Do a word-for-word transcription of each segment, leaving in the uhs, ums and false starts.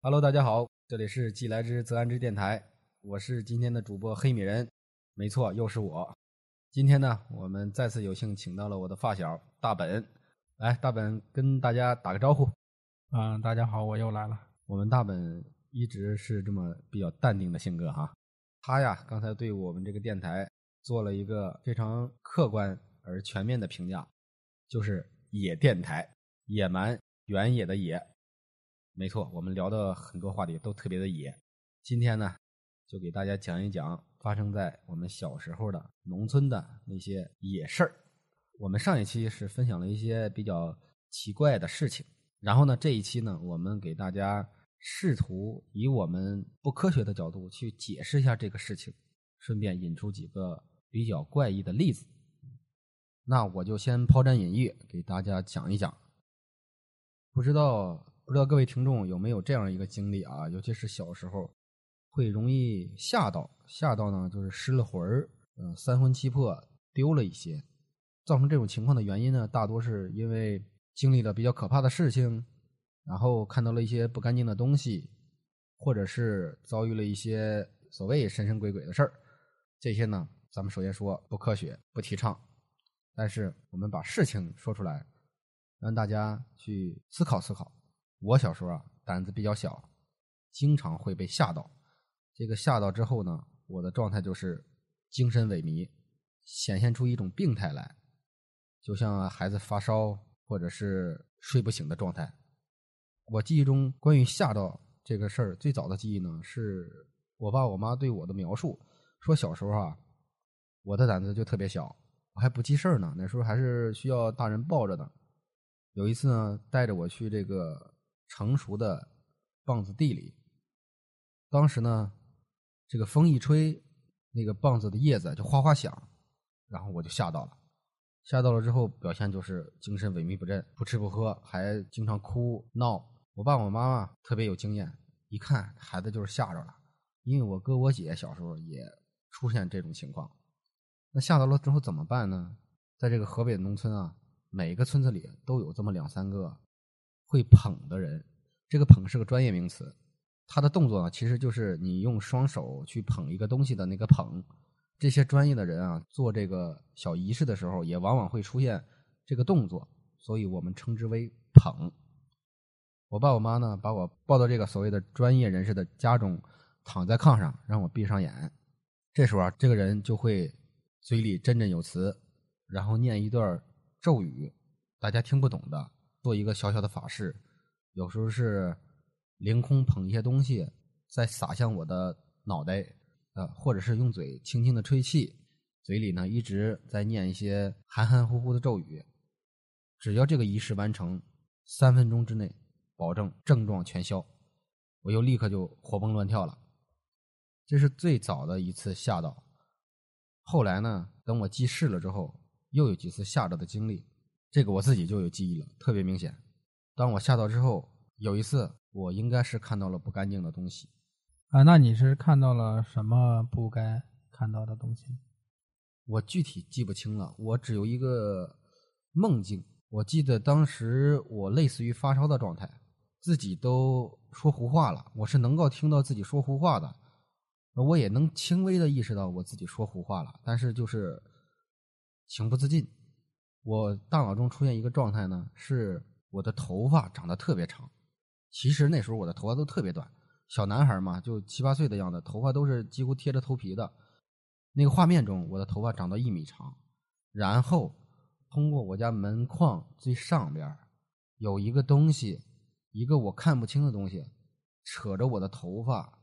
Hello， 大家好，这里是既来之则安之电台，我是今天的主播黑米人，没错，又是我。今天呢，我们再次有幸请到了我的发小大本，来，大本跟大家打个招呼。嗯，大家好，我又来了。我们大本一直是这么比较淡定的性格哈，他呀，刚才对我们这个电台做了一个非常客观而全面的评价，就是野电台，野蛮原野的野。没错，我们聊的很多话题都特别的野。今天呢，就给大家讲一讲发生在我们小时候的农村的那些野事儿。我们上一期是分享了一些比较奇怪的事情，然后呢，这一期呢，我们给大家试图以我们不科学的角度去解释一下这个事情，顺便引出几个比较怪异的例子。那我就先抛砖引玉，给大家讲一讲。不知道不知道各位听众有没有这样一个经历啊，尤其是小时候会容易吓到，吓到呢就是失了魂儿、呃、三魂七魄丢了一些。造成这种情况的原因呢，大多是因为经历了比较可怕的事情，然后看到了一些不干净的东西，或者是遭遇了一些所谓神神鬼鬼的事儿。这些呢，咱们首先说不科学不提倡，但是我们把事情说出来，让大家去思考思考。我小时候啊，胆子比较小，经常会被吓到。这个吓到之后呢，我的状态就是精神萎靡，显现出一种病态来，就像孩子发烧或者是睡不醒的状态。我记忆中关于吓到这个事儿最早的记忆呢，是我爸我妈对我的描述，说小时候啊，我的胆子就特别小，我还不记事儿呢，那时候还是需要大人抱着的。有一次呢，带着我去这个成熟的棒子地里，当时呢，这个风一吹，那个棒子的叶子就哗哗响，然后我就吓到了。吓到了之后，表现就是精神萎靡不振，不吃不喝，还经常哭闹。我爸我妈妈特别有经验，一看孩子就是吓着了，因为我哥我姐小时候也出现这种情况。那吓到了之后怎么办呢？在这个河北农村啊，每个村子里都有这么两三个会捧的人，这个捧是个专业名词，他的动作呢，其实就是你用双手去捧一个东西的那个捧。这些专业的人啊，做这个小仪式的时候，也往往会出现这个动作，所以我们称之为捧。我爸我妈呢，把我抱到这个所谓的专业人士的家中，躺在炕上，让我闭上眼。这时候啊，这个人就会嘴里振振有词，然后念一段咒语，大家听不懂的。做一个小小的法事，有时候是凌空捧一些东西再撒向我的脑袋，呃，或者是用嘴轻轻的吹气，嘴里呢一直在念一些含含糊糊的咒语。只要这个仪式完成，三分钟之内保证症状全消。我又立刻就活蹦乱跳了。这是最早的一次吓到。后来呢，等我记事了之后，又有几次吓到的经历，这个我自己就有记忆了，特别明显。当我吓到之后，有一次我应该是看到了不干净的东西。啊，那你是看到了什么不该看到的东西？我具体记不清了，我只有一个梦境。我记得当时我类似于发烧的状态，自己都说胡话了，我是能够听到自己说胡话的，我也能轻微的意识到我自己说胡话了，但是就是情不自禁。我大脑中出现一个状态呢，是我的头发长得特别长。其实那时候我的头发都特别短，小男孩嘛，就七八岁的样子，头发都是几乎贴着头皮的。那个画面中，我的头发长到一米长，然后通过我家门框最上边有一个东西，一个我看不清的东西，扯着我的头发，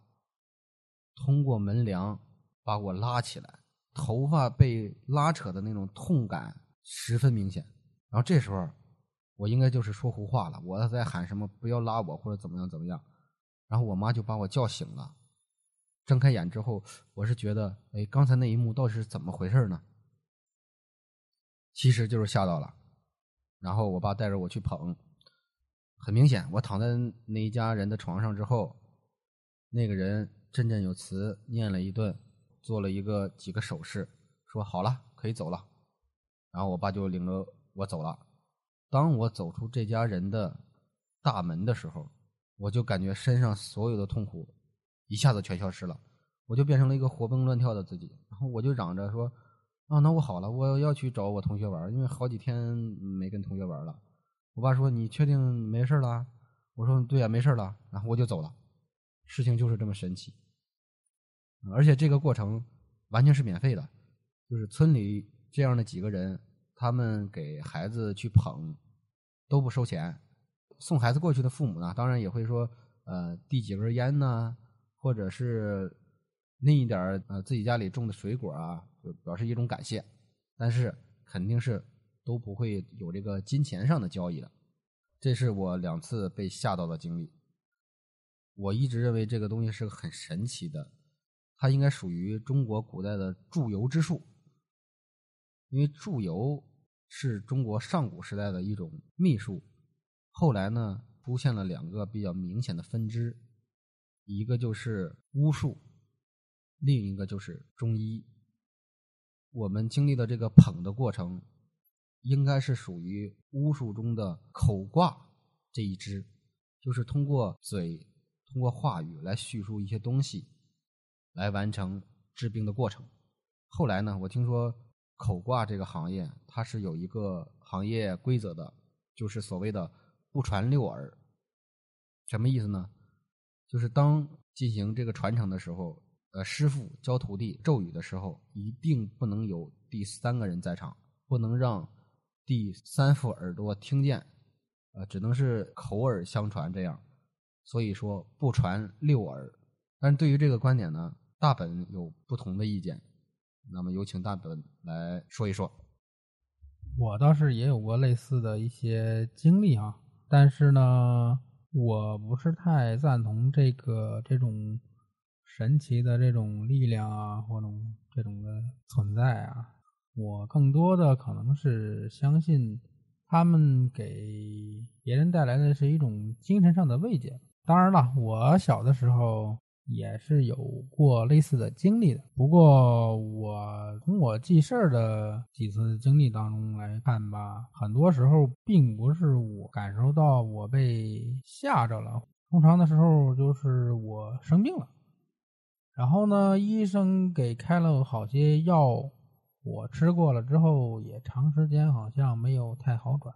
通过门梁把我拉起来，头发被拉扯的那种痛感十分明显。然后这时候我应该就是说胡话了，我在喊什么不要拉我或者怎么样怎么样，然后我妈就把我叫醒了。睁开眼之后，我是觉得哎，刚才那一幕到底是怎么回事呢？其实就是吓到了。然后我爸带着我去捧，很明显我躺在那一家人的床上之后，那个人振振有词念了一顿，做了一个几个手势说好了可以走了，然后我爸就领着我走了。当我走出这家人的大门的时候，我就感觉身上所有的痛苦一下子全消失了，我就变成了一个活蹦乱跳的自己。然后我就嚷着说啊，那我好了，我要去找我同学玩，因为好几天没跟同学玩了。我爸说你确定没事了？我说对啊，没事了。然后我就走了，事情就是这么神奇。而且这个过程完全是免费的，就是村里这样的几个人，他们给孩子去捧都不收钱。送孩子过去的父母呢，当然也会说呃，递几根烟呢，或者是那一点儿呃自己家里种的水果啊，就表示一种感谢，但是肯定是都不会有这个金钱上的交易的。这是我两次被吓到的经历。我一直认为这个东西是很神奇的，它应该属于中国古代的祝由之术，因为祝由是中国上古时代的一种秘术，后来呢出现了两个比较明显的分支，一个就是巫术，另一个就是中医。我们经历的这个捧的过程应该是属于巫术中的口卦这一支，就是通过嘴通过话语来叙述一些东西来完成治病的过程。后来呢我听说口卦这个行业它是有一个行业规则的，就是所谓的不传六耳。什么意思呢？就是当进行这个传承的时候，呃，师傅教徒弟咒语的时候，一定不能有第三个人在场，不能让第三副耳朵听见，呃，只能是口耳相传这样。所以说不传六耳。但是对于这个观点呢，大本有不同的意见，那么有请大本来说一说。我倒是也有过类似的一些经历啊，但是呢，我不是太赞同这个这种。神奇的这种力量啊，或者这种的存在啊，我更多的可能是相信他们给别人带来的是一种精神上的慰藉。当然了，我小的时候也是有过类似的经历的，不过我从我记事儿的几次经历当中来看吧，很多时候并不是我感受到我被吓着了，通常的时候就是我生病了，然后呢医生给开了好些药，我吃过了之后也长时间好像没有太好转。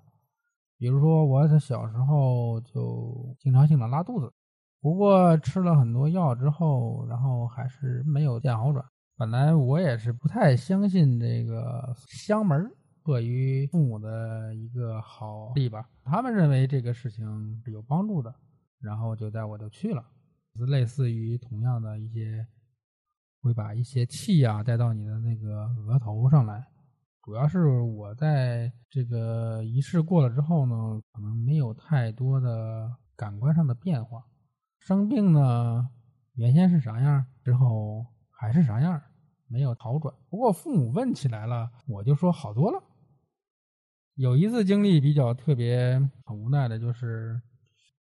比如说我小时候就经常性的拉肚子，不过吃了很多药之后然后还是没有见好转。本来我也是不太相信这个香门对于父母的一个好力吧，他们认为这个事情是有帮助的，然后就带我就去了。类似于同样的一些会把一些气啊带到你的那个额头上来，主要是我在这个仪式过了之后呢，可能没有太多的感官上的变化，生病呢原先是啥样之后还是啥样，没有好转。不过父母问起来了我就说好多了。有一次经历比较特别很无奈的，就是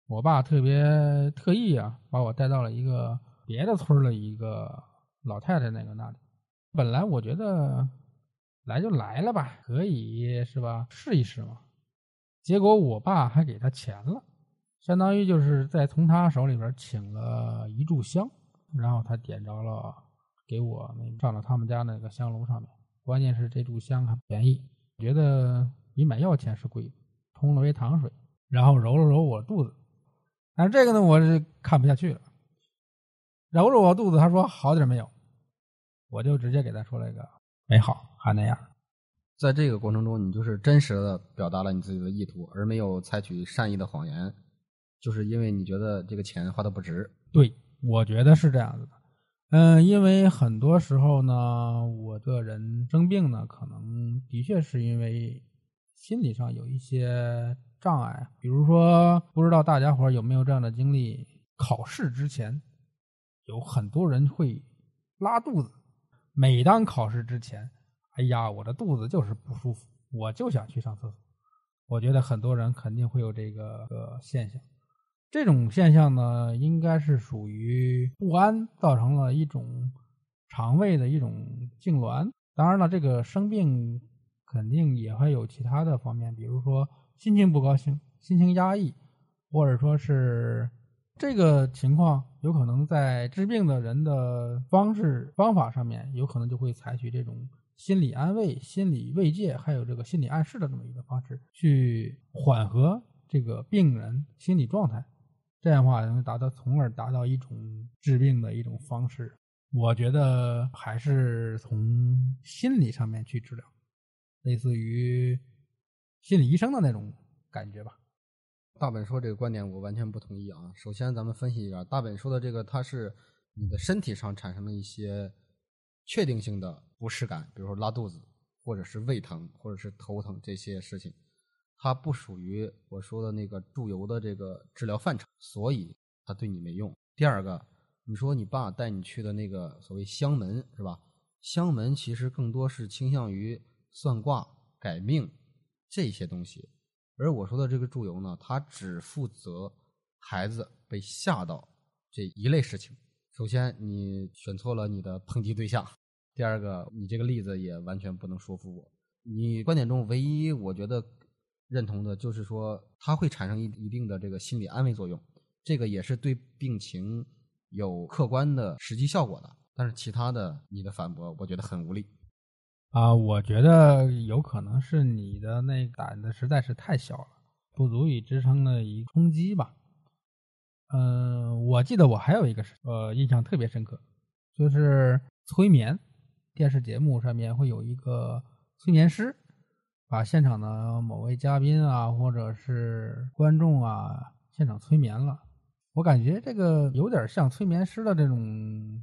我爸特别特意啊，把我带到了一个别的村的一个老太太那个那里。本来我觉得来就来了吧，可以是吧，试一试嘛。结果我爸还给他钱了，相当于就是在从他手里边请了一炷香，然后他点着了，给我上了他们家那个香炉上面。关键是这炷香还便宜，觉得比买药钱是贵的，冲了杯糖水，然后揉了揉我肚子。但是这个呢我是看不下去了，揉着我肚子他说好点没有，我就直接给他说了一个没好还那样。在这个过程中你就是真实的表达了你自己的意图，而没有采取善意的谎言，就是因为你觉得这个钱花的不值。对，我觉得是这样子的。嗯，因为很多时候呢我个人生病呢可能的确是因为心理上有一些障碍，比如说不知道大家伙有没有这样的经历，考试之前有很多人会拉肚子，每当考试之前哎呀我的肚子就是不舒服，我就想去上厕所，我觉得很多人肯定会有这个、呃、现象。这种现象呢，应该是属于不安造成了一种肠胃的一种痉挛。当然了，这个生病肯定也会有其他的方面，比如说心情不高兴、心情压抑，或者说是这个情况有可能在治病的人的方式方法上面，有可能就会采取这种心理安慰、心理慰藉，还有这个心理暗示的这么一个方式，去缓和这个病人心理状态，这样的话能达到，从而达到一种治病的一种方式。我觉得还是从心理上面去治疗，类似于心理医生的那种感觉吧。大本说这个观点我完全不同意啊。首先咱们分析一下，大本说的这个它是你的身体上产生了一些确定性的不适感，比如说拉肚子，或者是胃疼，或者是头疼，这些事情它不属于我说的那个注油的这个治疗范畴，所以它对你没用。第二个，你说你爸带你去的那个所谓香门是吧，香门其实更多是倾向于算卦改命这些东西，而我说的这个注油呢，它只负责孩子被吓到这一类事情。首先你选错了你的抨击对象，第二个你这个例子也完全不能说服我。你观点中唯一我觉得认同的就是说它会产生一定的这个心理安慰作用，这个也是对病情有客观的实际效果的，但是其他的你的反驳我觉得很无力啊。我觉得有可能是你的那胆子实在是太小了，不足以支撑了一冲击吧。嗯，我记得我还有一个呃印象特别深刻，就是催眠，电视节目上面会有一个催眠师，把现场的某位嘉宾啊或者是观众啊现场催眠了。我感觉这个有点像催眠师的这种，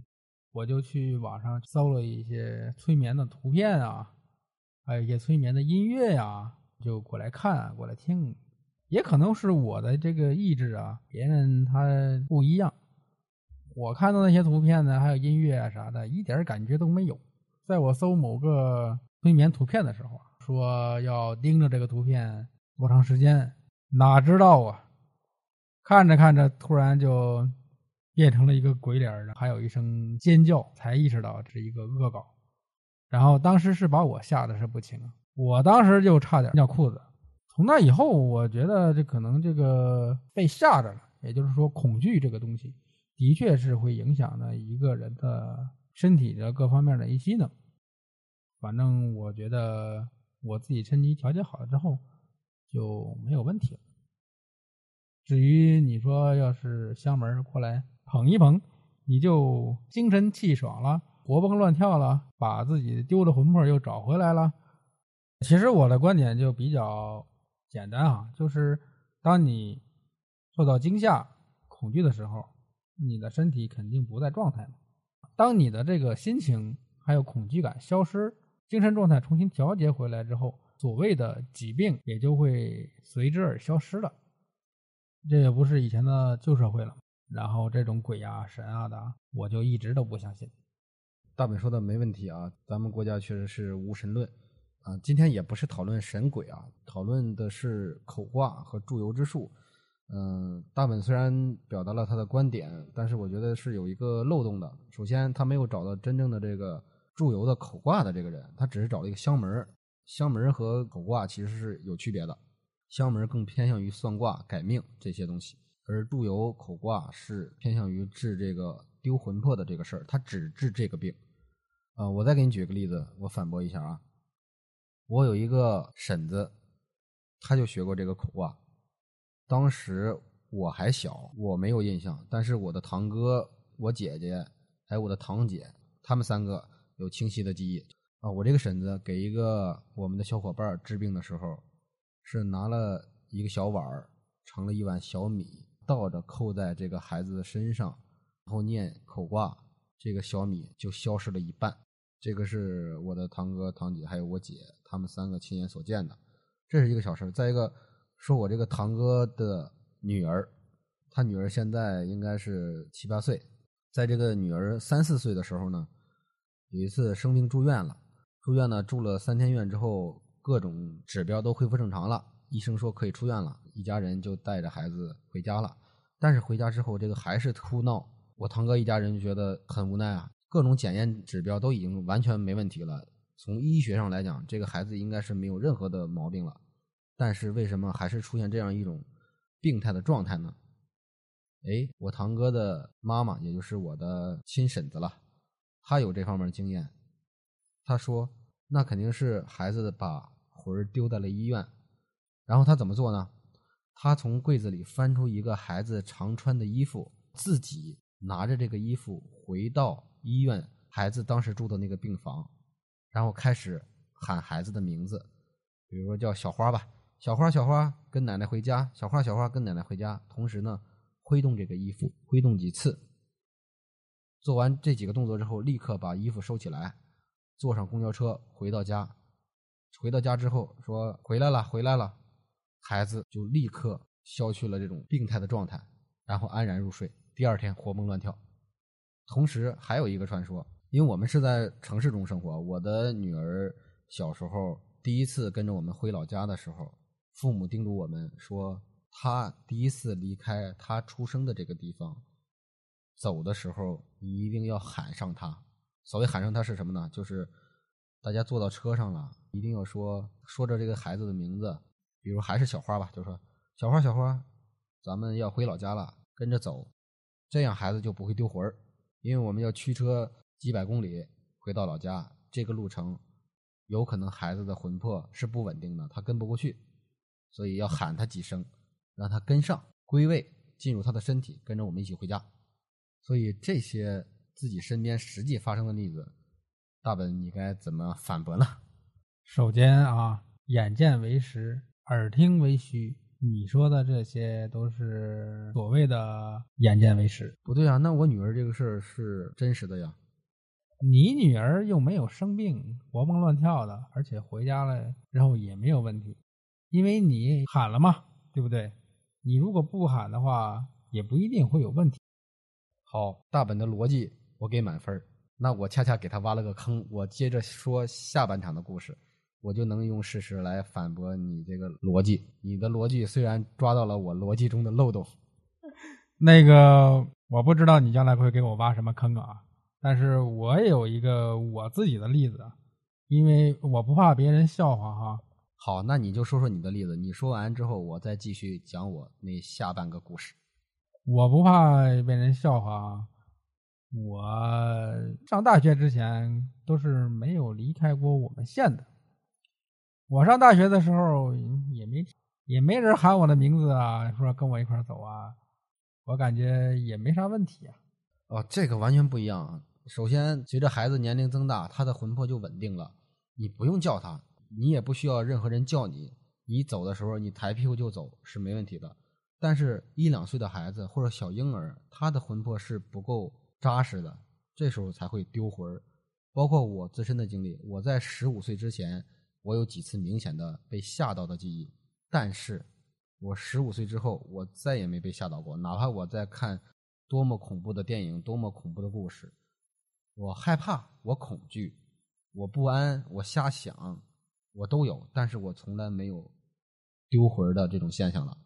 我就去网上搜了一些催眠的图片啊，还有一些催眠的音乐呀，就过来看过来听。也可能是我的这个意志啊，别人他不一样。我看到那些图片呢，还有音乐啊啥的，一点感觉都没有。在我搜某个催眠图片的时候啊，说要盯着这个图片多长时间，哪知道啊，看着看着突然就变成了一个鬼脸的，还有一声尖叫，才意识到这是一个恶搞。然后当时是把我吓得是不轻啊，我当时就差点尿裤子。从那以后我觉得这可能这个被吓着了，也就是说恐惧这个东西的确是会影响了一个人的身体的各方面的一些机能。反正我觉得我自己身体调节好了之后就没有问题了。至于你说要是香门过来捧一捧，你就精神气爽了，活蹦乱跳了，把自己丢的魂魄又找回来了。其实我的观点就比较简单啊，就是当你受到惊吓恐惧的时候，你的身体肯定不在状态嘛。当你的这个心情还有恐惧感消失，精神状态重新调节回来之后，所谓的疾病也就会随之而消失了。这也不是以前的旧社会了，然后这种鬼啊神啊的我就一直都不相信。大本说的没问题啊，咱们国家确实是无神论啊。今天也不是讨论神鬼啊，讨论的是口卦和祝由之术。嗯，大本虽然表达了他的观点，但是我觉得是有一个漏洞的。首先，他没有找到真正的这个祝由的口卦的这个人，他只是找了一个香门。香门和口卦其实是有区别的，香门更偏向于算卦、改命这些东西，而祝由、口卦是偏向于治这个丢魂魄的这个事儿，他只治这个病。啊、呃，我再给你举个例子，我反驳一下啊。我有一个婶子，他就学过这个口卦。当时我还小，我没有印象，但是我的堂哥、我姐姐还有我的堂姐，他们三个有清晰的记忆啊。我这个婶子给一个我们的小伙伴治病的时候，是拿了一个小碗盛了一碗小米，倒着扣在这个孩子的身上，然后念口卦，这个小米就消失了一半。这个是我的堂哥、堂姐还有我姐他们三个亲眼所见的，这是一个小事。再一个，说我这个堂哥的女儿，她女儿现在应该是七八岁，在这个女儿三四岁的时候呢，有一次生病住院了，住院呢住了三天院之后，各种指标都恢复正常了，医生说可以出院了，一家人就带着孩子回家了。但是回家之后这个还是哭闹，我堂哥一家人觉得很无奈啊，各种检验指标都已经完全没问题了，从医学上来讲这个孩子应该是没有任何的毛病了，但是为什么还是出现这样一种病态的状态呢？哎，我堂哥的妈妈也就是我的亲婶子了，她有这方面的经验，她说那肯定是孩子把魂丢在了医院。然后她怎么做呢？她从柜子里翻出一个孩子常穿的衣服，自己拿着这个衣服回到医院孩子当时住的那个病房，然后开始喊孩子的名字，比如说叫小花吧，小花小花跟奶奶回家，小花小花跟奶奶回家，同时呢挥动这个衣服挥动几次，做完这几个动作之后立刻把衣服收起来，坐上公交车回到家。回到家之后说回来了回来了，孩子就立刻消去了这种病态的状态，然后安然入睡，第二天活蹦乱跳。同时还有一个传说，因为我们是在城市中生活，我的女儿小时候第一次跟着我们回老家的时候，父母叮嘱我们说她第一次离开她出生的这个地方走的时候你一定要喊上她。所谓喊上她是什么呢？就是大家坐到车上了一定要说说着这个孩子的名字，比如还是小花吧，就说小花小花咱们要回老家了跟着走，这样孩子就不会丢魂儿。因为我们要驱车几百公里回到老家，这个路程有可能孩子的魂魄是不稳定的，他跟不过去，所以要喊他几声让他跟上归位，进入他的身体跟着我们一起回家。所以这些自己身边实际发生的例子，大本你该怎么反驳呢？首先啊，眼见为实耳听为虚，你说的这些都是所谓的眼见为实。不对啊，那我女儿这个事儿是真实的呀。你女儿又没有生病活蹦乱跳的，而且回家了然后也没有问题，因为你喊了嘛，对不对？你如果不喊的话也不一定会有问题。好，大本的逻辑我给满分，那我恰恰给他挖了个坑，我接着说下半场的故事，我就能用事实来反驳你这个逻辑。你的逻辑虽然抓到了我逻辑中的漏洞，那个我不知道你将来会给我挖什么坑啊，但是我有一个我自己的例子，因为我不怕别人笑话哈。好，那你就说说你的例子，你说完之后我再继续讲我那下半个故事。我不怕被人笑话，我上大学之前都是没有离开过我们县的。我上大学的时候也没也没人喊我的名字啊，说跟我一块走啊，我感觉也没啥问题啊。哦，这个完全不一样啊。首先随着孩子年龄增大，他的魂魄就稳定了，你不用叫他，你也不需要任何人叫你，你走的时候你抬屁股就走是没问题的。但是一两岁的孩子或者小婴儿，他的魂魄是不够扎实的，这时候才会丢魂。包括我自身的经历，我在十五岁之前我有几次明显的被吓到的记忆，但是我十五岁之后我再也没被吓到过，哪怕我在看多么恐怖的电影多么恐怖的故事，我害怕我恐惧我不安我瞎想我都有，但是我从来没有丢魂的这种现象了。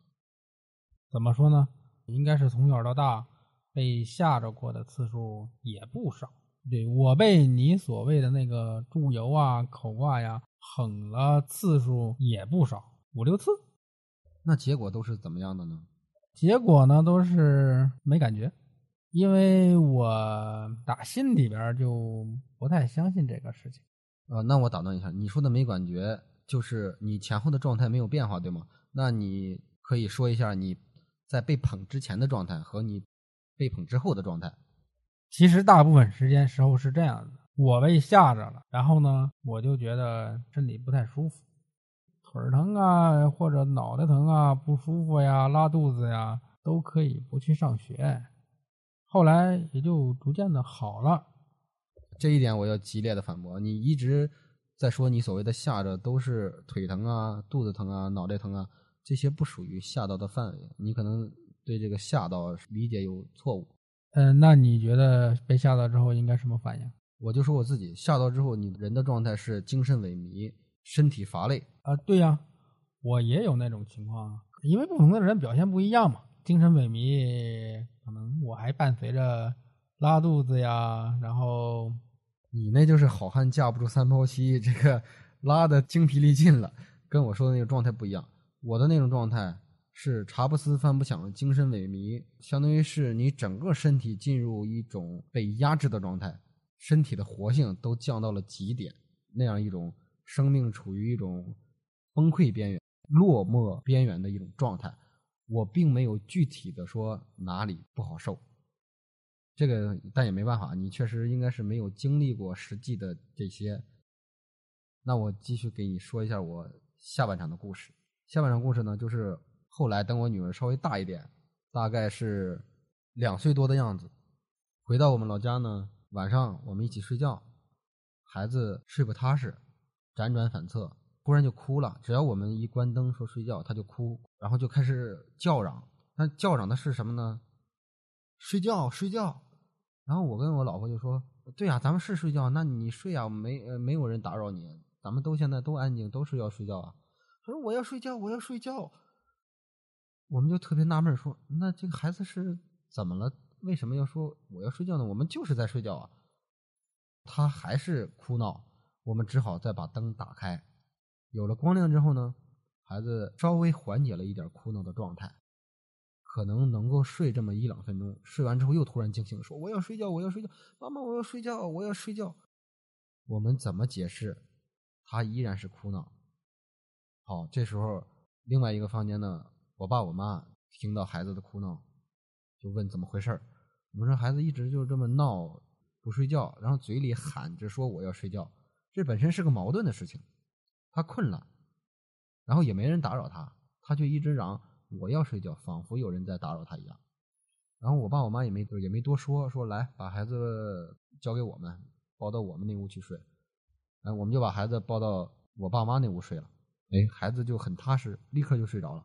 怎么说呢，应该是从小到大被吓着过的次数也不少。对，我被你所谓的那个注油啊口挂呀狠了次数也不少，五六次。那结果都是怎么样的呢？结果呢都是没感觉，因为我打心里边就不太相信这个事情。呃，那我打断一下，你说的没感觉就是你前后的状态没有变化对吗？那你可以说一下你在被捧之前的状态和你被捧之后的状态。其实大部分时间时候是这样的，我被吓着了，然后呢我就觉得身体不太舒服，腿疼啊或者脑袋疼啊不舒服呀拉肚子呀都可以不去上学，后来也就逐渐的好了。这一点我要激烈的反驳，你一直在说你所谓的吓着都是腿疼啊肚子疼啊脑袋疼啊，这些不属于吓到的范围，你可能对这个吓到理解有错误。嗯、呃，那你觉得被吓到之后应该什么反应？我就说我自己吓到之后你人的状态是精神萎靡身体乏累啊。对呀、啊，我也有那种情况，因为不同的人表现不一样嘛，精神萎靡可能我还伴随着拉肚子呀，然后你那就是好汉架不住三泡稀，这个拉的精疲力尽了，跟我说的那个状态不一样。我的那种状态是茶不思饭不想的精神萎靡，相当于是你整个身体进入一种被压制的状态，身体的活性都降到了极点，那样一种生命处于一种崩溃边缘、落寞边缘的一种状态。我并没有具体的说哪里不好受，这个但也没办法，你确实应该是没有经历过实际的这些。那我继续给你说一下我下半场的故事。下半场故事呢，就是后来等我女儿稍微大一点，大概是两岁多的样子，回到我们老家呢，晚上我们一起睡觉，孩子睡不踏实，辗转反侧，突然就哭了。只要我们一关灯说睡觉，他就哭，然后就开始叫嚷。那叫嚷的是什么呢？睡觉睡觉。然后我跟我老婆就说，对啊，咱们是睡觉，那你睡啊，没、呃、没有人打扰你，咱们都现在都安静，都是要睡觉啊。他说我要睡觉我要睡觉。我们就特别纳闷，说那这个孩子是怎么了，为什么要说我要睡觉呢？我们就是在睡觉啊。他还是哭闹，我们只好再把灯打开。有了光亮之后呢，孩子稍微缓解了一点哭闹的状态，可能能够睡这么一两分钟，睡完之后又突然惊醒，说我要睡觉我要睡觉，妈妈我要睡觉我要睡觉。我们怎么解释，他依然是哭闹。好，这时候另外一个房间呢，我爸我妈听到孩子的哭闹，就问怎么回事。我们说孩子一直就这么闹不睡觉，然后嘴里喊着说我要睡觉，这本身是个矛盾的事情。他困了，然后也没人打扰他，他却一直嚷我要睡觉，仿佛有人在打扰他一样。然后我爸我妈也没也没多说，说来把孩子交给我们，抱到我们那屋去睡。哎，我们就把孩子抱到我爸妈那屋睡了。哎，孩子就很踏实，立刻就睡着了。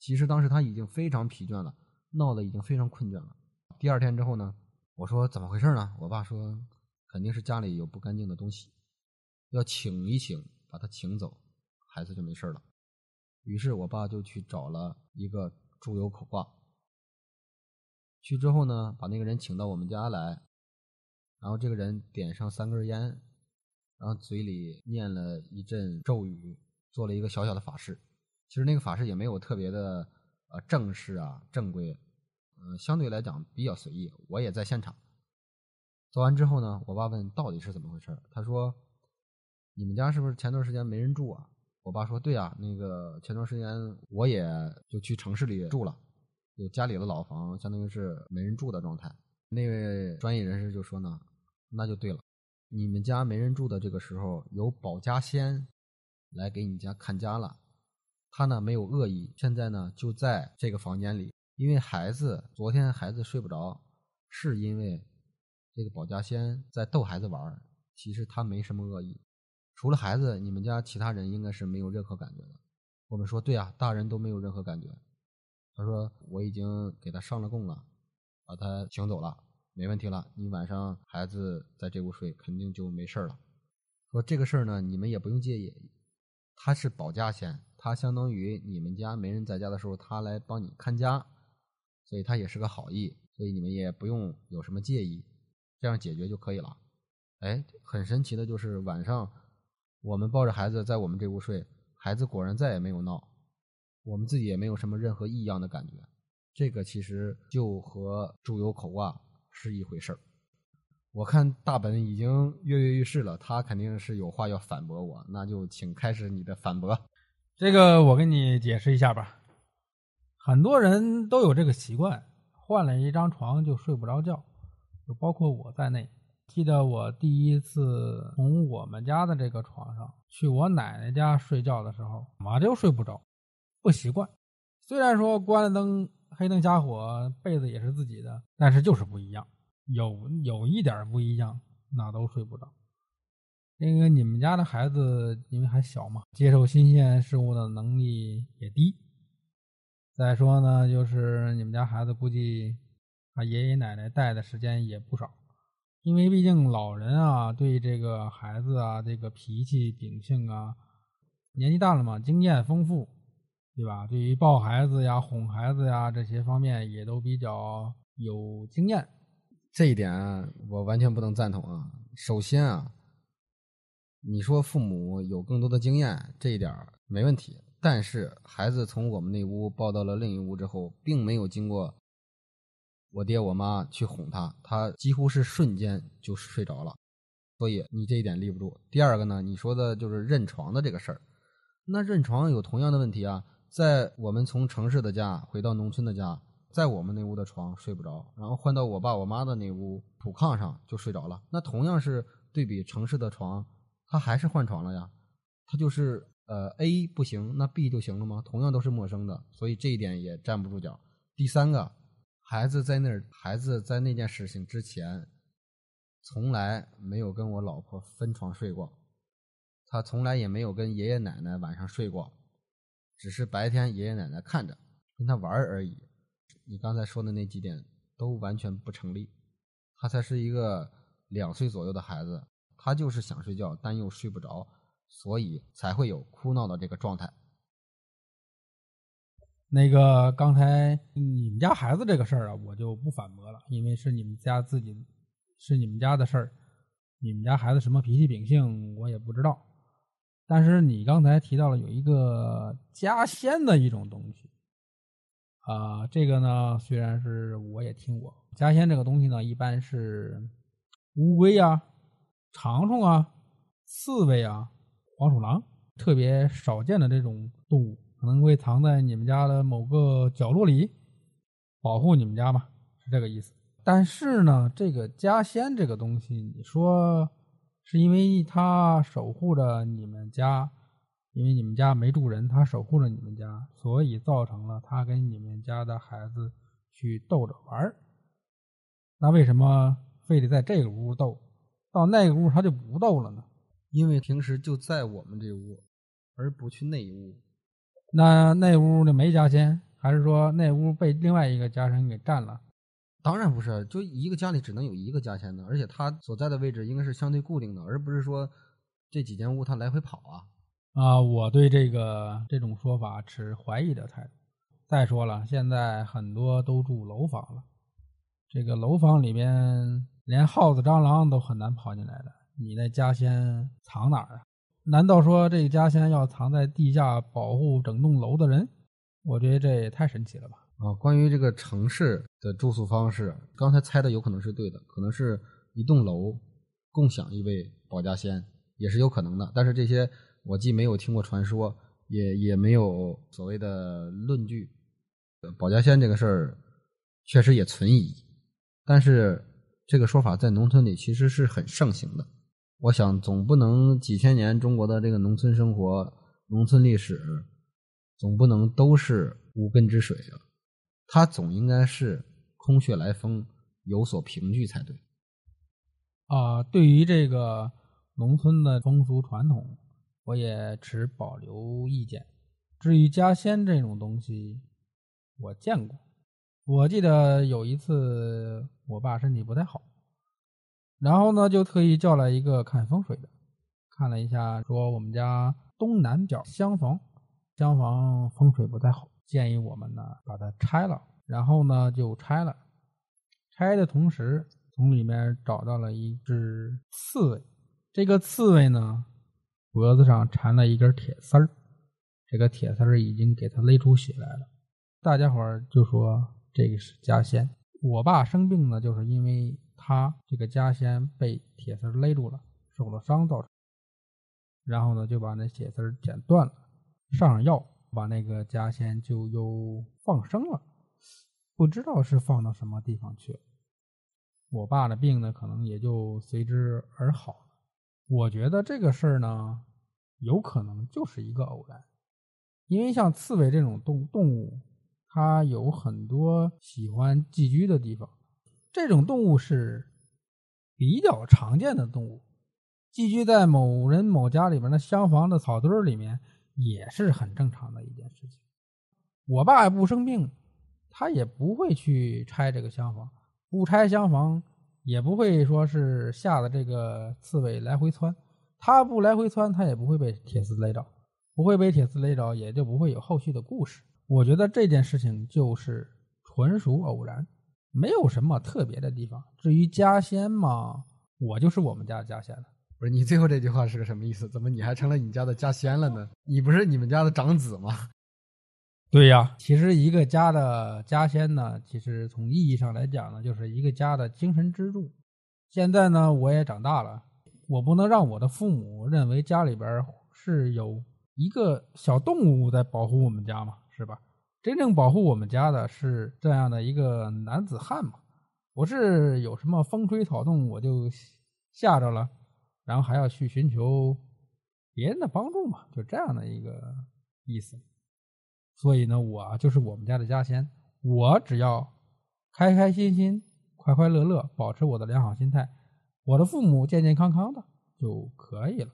其实当时他已经非常疲倦了，闹得已经非常困倦了。第二天之后呢，我说怎么回事呢？我爸说肯定是家里有不干净的东西，要请一请，把他请走，孩子就没事了。于是我爸就去找了一个猪油口挂，去之后呢，把那个人请到我们家来，然后这个人点上三根烟，然后嘴里念了一阵咒语，做了一个小小的法事。其实那个法事也没有特别的呃正式啊正规，嗯、呃，相对来讲比较随意。我也在现场。做完之后呢，我爸问到底是怎么回事，他说你们家是不是前段时间没人住啊？我爸说对啊，那个前段时间我也就去城市里住了，有家里的老房，相当于是没人住的状态。那位专业人士就说呢，那就对了，你们家没人住的这个时候，有保家仙来给你家看家了，他呢没有恶意，现在呢就在这个房间里，因为孩子昨天孩子睡不着，是因为这个保家仙在逗孩子玩，其实他没什么恶意。除了孩子，你们家其他人应该是没有任何感觉的。我们说对啊，大人都没有任何感觉。他说我已经给他上了供了，把他请走了，没问题了，你晚上孩子在这屋睡肯定就没事了。说这个事儿呢你们也不用介意，他是保家仙，他相当于你们家没人在家的时候他来帮你看家，所以他也是个好意，所以你们也不用有什么介意，这样解决就可以了。哎，很神奇的就是晚上我们抱着孩子在我们这屋睡，孩子果然再也没有闹，我们自己也没有什么任何异样的感觉。这个其实就和猪油口挂是一回事儿。我看大本已经跃跃欲试了，他肯定是有话要反驳我，那就请开始你的反驳。这个我跟你解释一下吧，很多人都有这个习惯，换了一张床就睡不着觉，就包括我在内。记得我第一次从我们家的这个床上去我奶奶家睡觉的时候，马上就睡不着，不习惯。虽然说关了灯，黑灯瞎火，被子也是自己的，但是就是不一样，有有一点不一样，那都睡不着。那个你们家的孩子因为还小嘛，接受新鲜事物的能力也低。再说呢，就是你们家孩子估计他爷爷奶奶带的时间也不少。因为毕竟老人啊对这个孩子啊这个脾气秉性啊年纪大了嘛，经验丰富，对吧？对于抱孩子呀、哄孩子呀这些方面也都比较有经验。这一点我完全不能赞同啊。首先啊，你说父母有更多的经验，这一点没问题。但是孩子从我们那屋抱到了另一屋之后，并没有经过我爹我妈去哄他，他几乎是瞬间就睡着了，所以你这一点立不住。第二个呢，你说的就是认床的这个事儿，那认床有同样的问题啊。在我们从城市的家回到农村的家，在我们那屋的床睡不着，然后换到我爸我妈的那屋土炕上就睡着了，那同样是对比城市的床，他还是换床了呀，他就是呃 A 不行，那 B 就行了吗？同样都是陌生的，所以这一点也站不住脚。第三个，孩子在那儿，孩子在那件事情之前，从来没有跟我老婆分床睡过，他从来也没有跟爷爷奶奶晚上睡过，只是白天爷爷奶奶看着跟他玩而已。你刚才说的那几点都完全不成立，他才是一个两岁左右的孩子，他就是想睡觉但又睡不着，所以才会有哭闹的这个状态。那个刚才你们家孩子这个事儿啊，我就不反驳了，因为是你们家自己，是你们家的事儿，你们家孩子什么脾气秉性我也不知道。但是你刚才提到了有一个家仙的一种东西啊、呃，这个呢虽然是我也听过，家仙这个东西呢一般是乌龟啊、长虫啊、刺猬啊、黄鼠狼，特别少见的这种动物可能会藏在你们家的某个角落里保护你们家嘛，是这个意思。但是呢这个家仙这个东西，你说是因为它守护着你们家，因为你们家没住人，它守护着你们家，所以造成了它跟你们家的孩子去斗着玩。那为什么非得在这个屋斗，到那个屋它就不斗了呢？因为平时就在我们这屋，而不去那一屋。那那屋就没家仙，还是说那屋被另外一个家神给占了？当然不是，就一个家里只能有一个家仙的，而且他所在的位置应该是相对固定的，而不是说这几间屋他来回跑啊。啊，我对这个这种说法持怀疑的态度。再说了，现在很多都住楼房了，这个楼房里边连耗子蟑螂都很难跑进来的，你那家仙藏哪儿啊？难道说这家仙要藏在地下保护整栋楼的人？我觉得这也太神奇了吧。啊，关于这个城市的住宿方式，刚才猜的有可能是对的，可能是一栋楼共享一位保家仙也是有可能的，但是这些我既没有听过传说，也也没有所谓的论据。保家仙这个事儿确实也存疑，但是这个说法在农村里其实是很盛行的。我想总不能几千年中国的这个农村生活、农村历史总不能都是无根之水啊，它总应该是空穴来风，有所凭据才对啊、呃。对于这个农村的风俗传统我也持保留意见。至于家仙这种东西我见过，我记得有一次我爸身体不太好，然后呢就特意叫来一个看风水的，看了一下，说我们家东南角厢房厢房风水不太好，建议我们呢把它拆了。然后呢就拆了，拆的同时从里面找到了一只刺猬，这个刺猬呢脖子上缠了一根铁丝儿，这个铁丝儿已经给它勒出血来了。大家伙儿就说这个是家仙。我爸生病呢就是因为他这个家仙被铁丝勒住了，受了伤造成，然后呢就把那铁丝剪断了，上上药，把那个家仙就又放生了，不知道是放到什么地方去了。我爸的病呢可能也就随之而好了。我觉得这个事儿呢有可能就是一个偶然，因为像刺猬这种动动物，它有很多喜欢寄居的地方，这种动物是比较常见的动物，寄居在某人某家里面的厢房的草堆里面也是很正常的一件事情。我爸不生病他也不会去拆这个厢房，不拆厢房也不会说是吓得这个刺猬来回窜，他不来回窜他也不会被铁丝勒着。不会被铁丝勒着，也就不会有后续的故事。我觉得这件事情就是纯属偶然，没有什么特别的地方。至于家仙嘛，我就是我们家的家仙了。不是，你最后这句话是个什么意思？怎么你还成了你家的家仙了呢？你不是你们家的长子吗？对呀，其实一个家的家仙呢，其实从意义上来讲呢，就是一个家的精神支柱。现在呢，我也长大了，我不能让我的父母认为家里边是有一个小动物在保护我们家嘛，是吧？真正保护我们家的是这样的一个男子汉嘛，不是有什么风吹草动我就吓着了，然后还要去寻求别人的帮助嘛，就这样的一个意思。所以呢，我就是我们家的家仙，我只要开开心心快快乐乐，保持我的良好心态，我的父母健健康康的就可以了。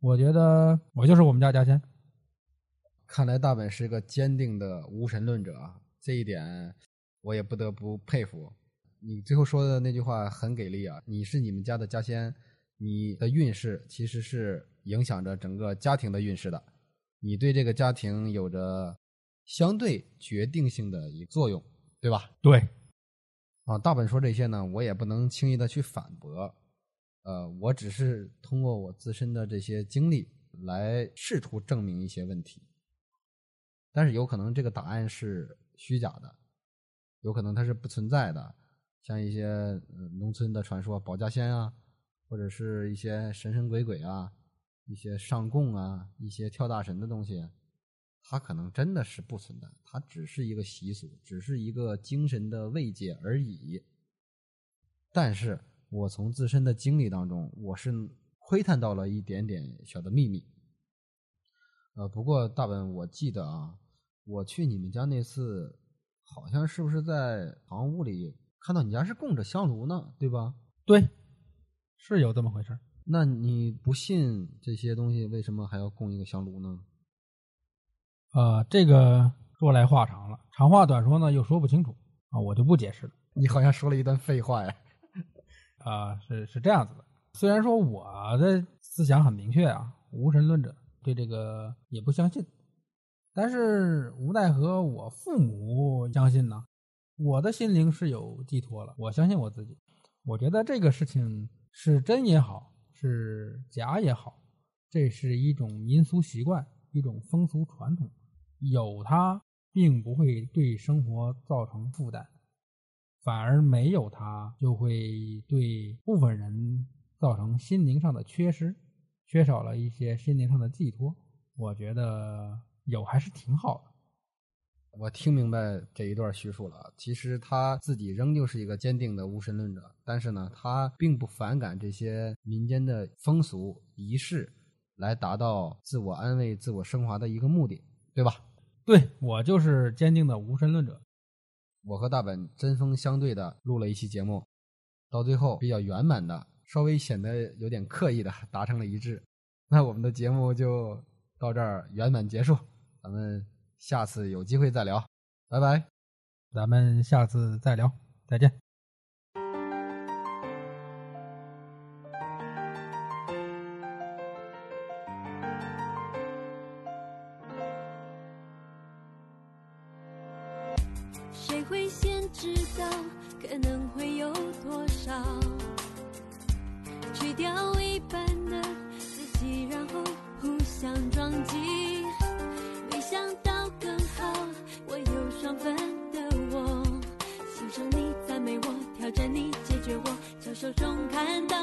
我觉得我就是我们家家仙。看来大本是个坚定的无神论者啊，这一点我也不得不佩服。你最后说的那句话很给力啊，你是你们家的家仙，你的运势其实是影响着整个家庭的运势的，你对这个家庭有着相对决定性的一个作用，对吧？对。啊，大本说这些呢，我也不能轻易的去反驳，呃，我只是通过我自身的这些经历来试图证明一些问题，但是有可能这个答案是虚假的，有可能它是不存在的，像一些、呃、农村的传说，保家仙啊，或者是一些神神鬼鬼啊，一些上供啊，一些跳大神的东西，它可能真的是不存在，它只是一个习俗，只是一个精神的慰藉而已。但是我从自身的经历当中，我是窥探到了一点点小的秘密。呃，不过大本，我记得啊，我去你们家那次，好像是不是在堂屋里看到你家是供着香炉呢，对吧？对，是有这么回事。那你不信这些东西，为什么还要供一个香炉呢？呃，这个说来话长了，长话短说呢又说不清楚啊，我就不解释了。你好像说了一段废话呀。啊、呃，是是这样子的。虽然说我的思想很明确啊，无神论者，对这个也不相信，但是无奈何我父母相信呢，我的心灵是有寄托了，我相信我自己。我觉得这个事情是真也好，是假也好，这是一种民俗习惯，一种风俗传统。有它并不会对生活造成负担，反而没有它就会对部分人造成心灵上的缺失，缺少了一些心灵上的寄托。我觉得有还是挺好的。我听明白这一段叙述了，其实他自己仍旧是一个坚定的无神论者，但是呢，他并不反感这些民间的风俗仪式，来达到自我安慰、自我升华的一个目的，对吧？对，我就是坚定的无神论者。我和大本针锋相对的录了一期节目，到最后比较圆满的，稍微显得有点刻意的达成了一致。那我们的节目就到这儿圆满结束，咱们下次有机会再聊，拜拜。咱们下次再聊，再见。谁会先知道可能会有多少，去掉一半的自己，然后互相撞击，没想到更好，我有双份的我欣赏你，赞美我，挑战你，解决我，翘首中看到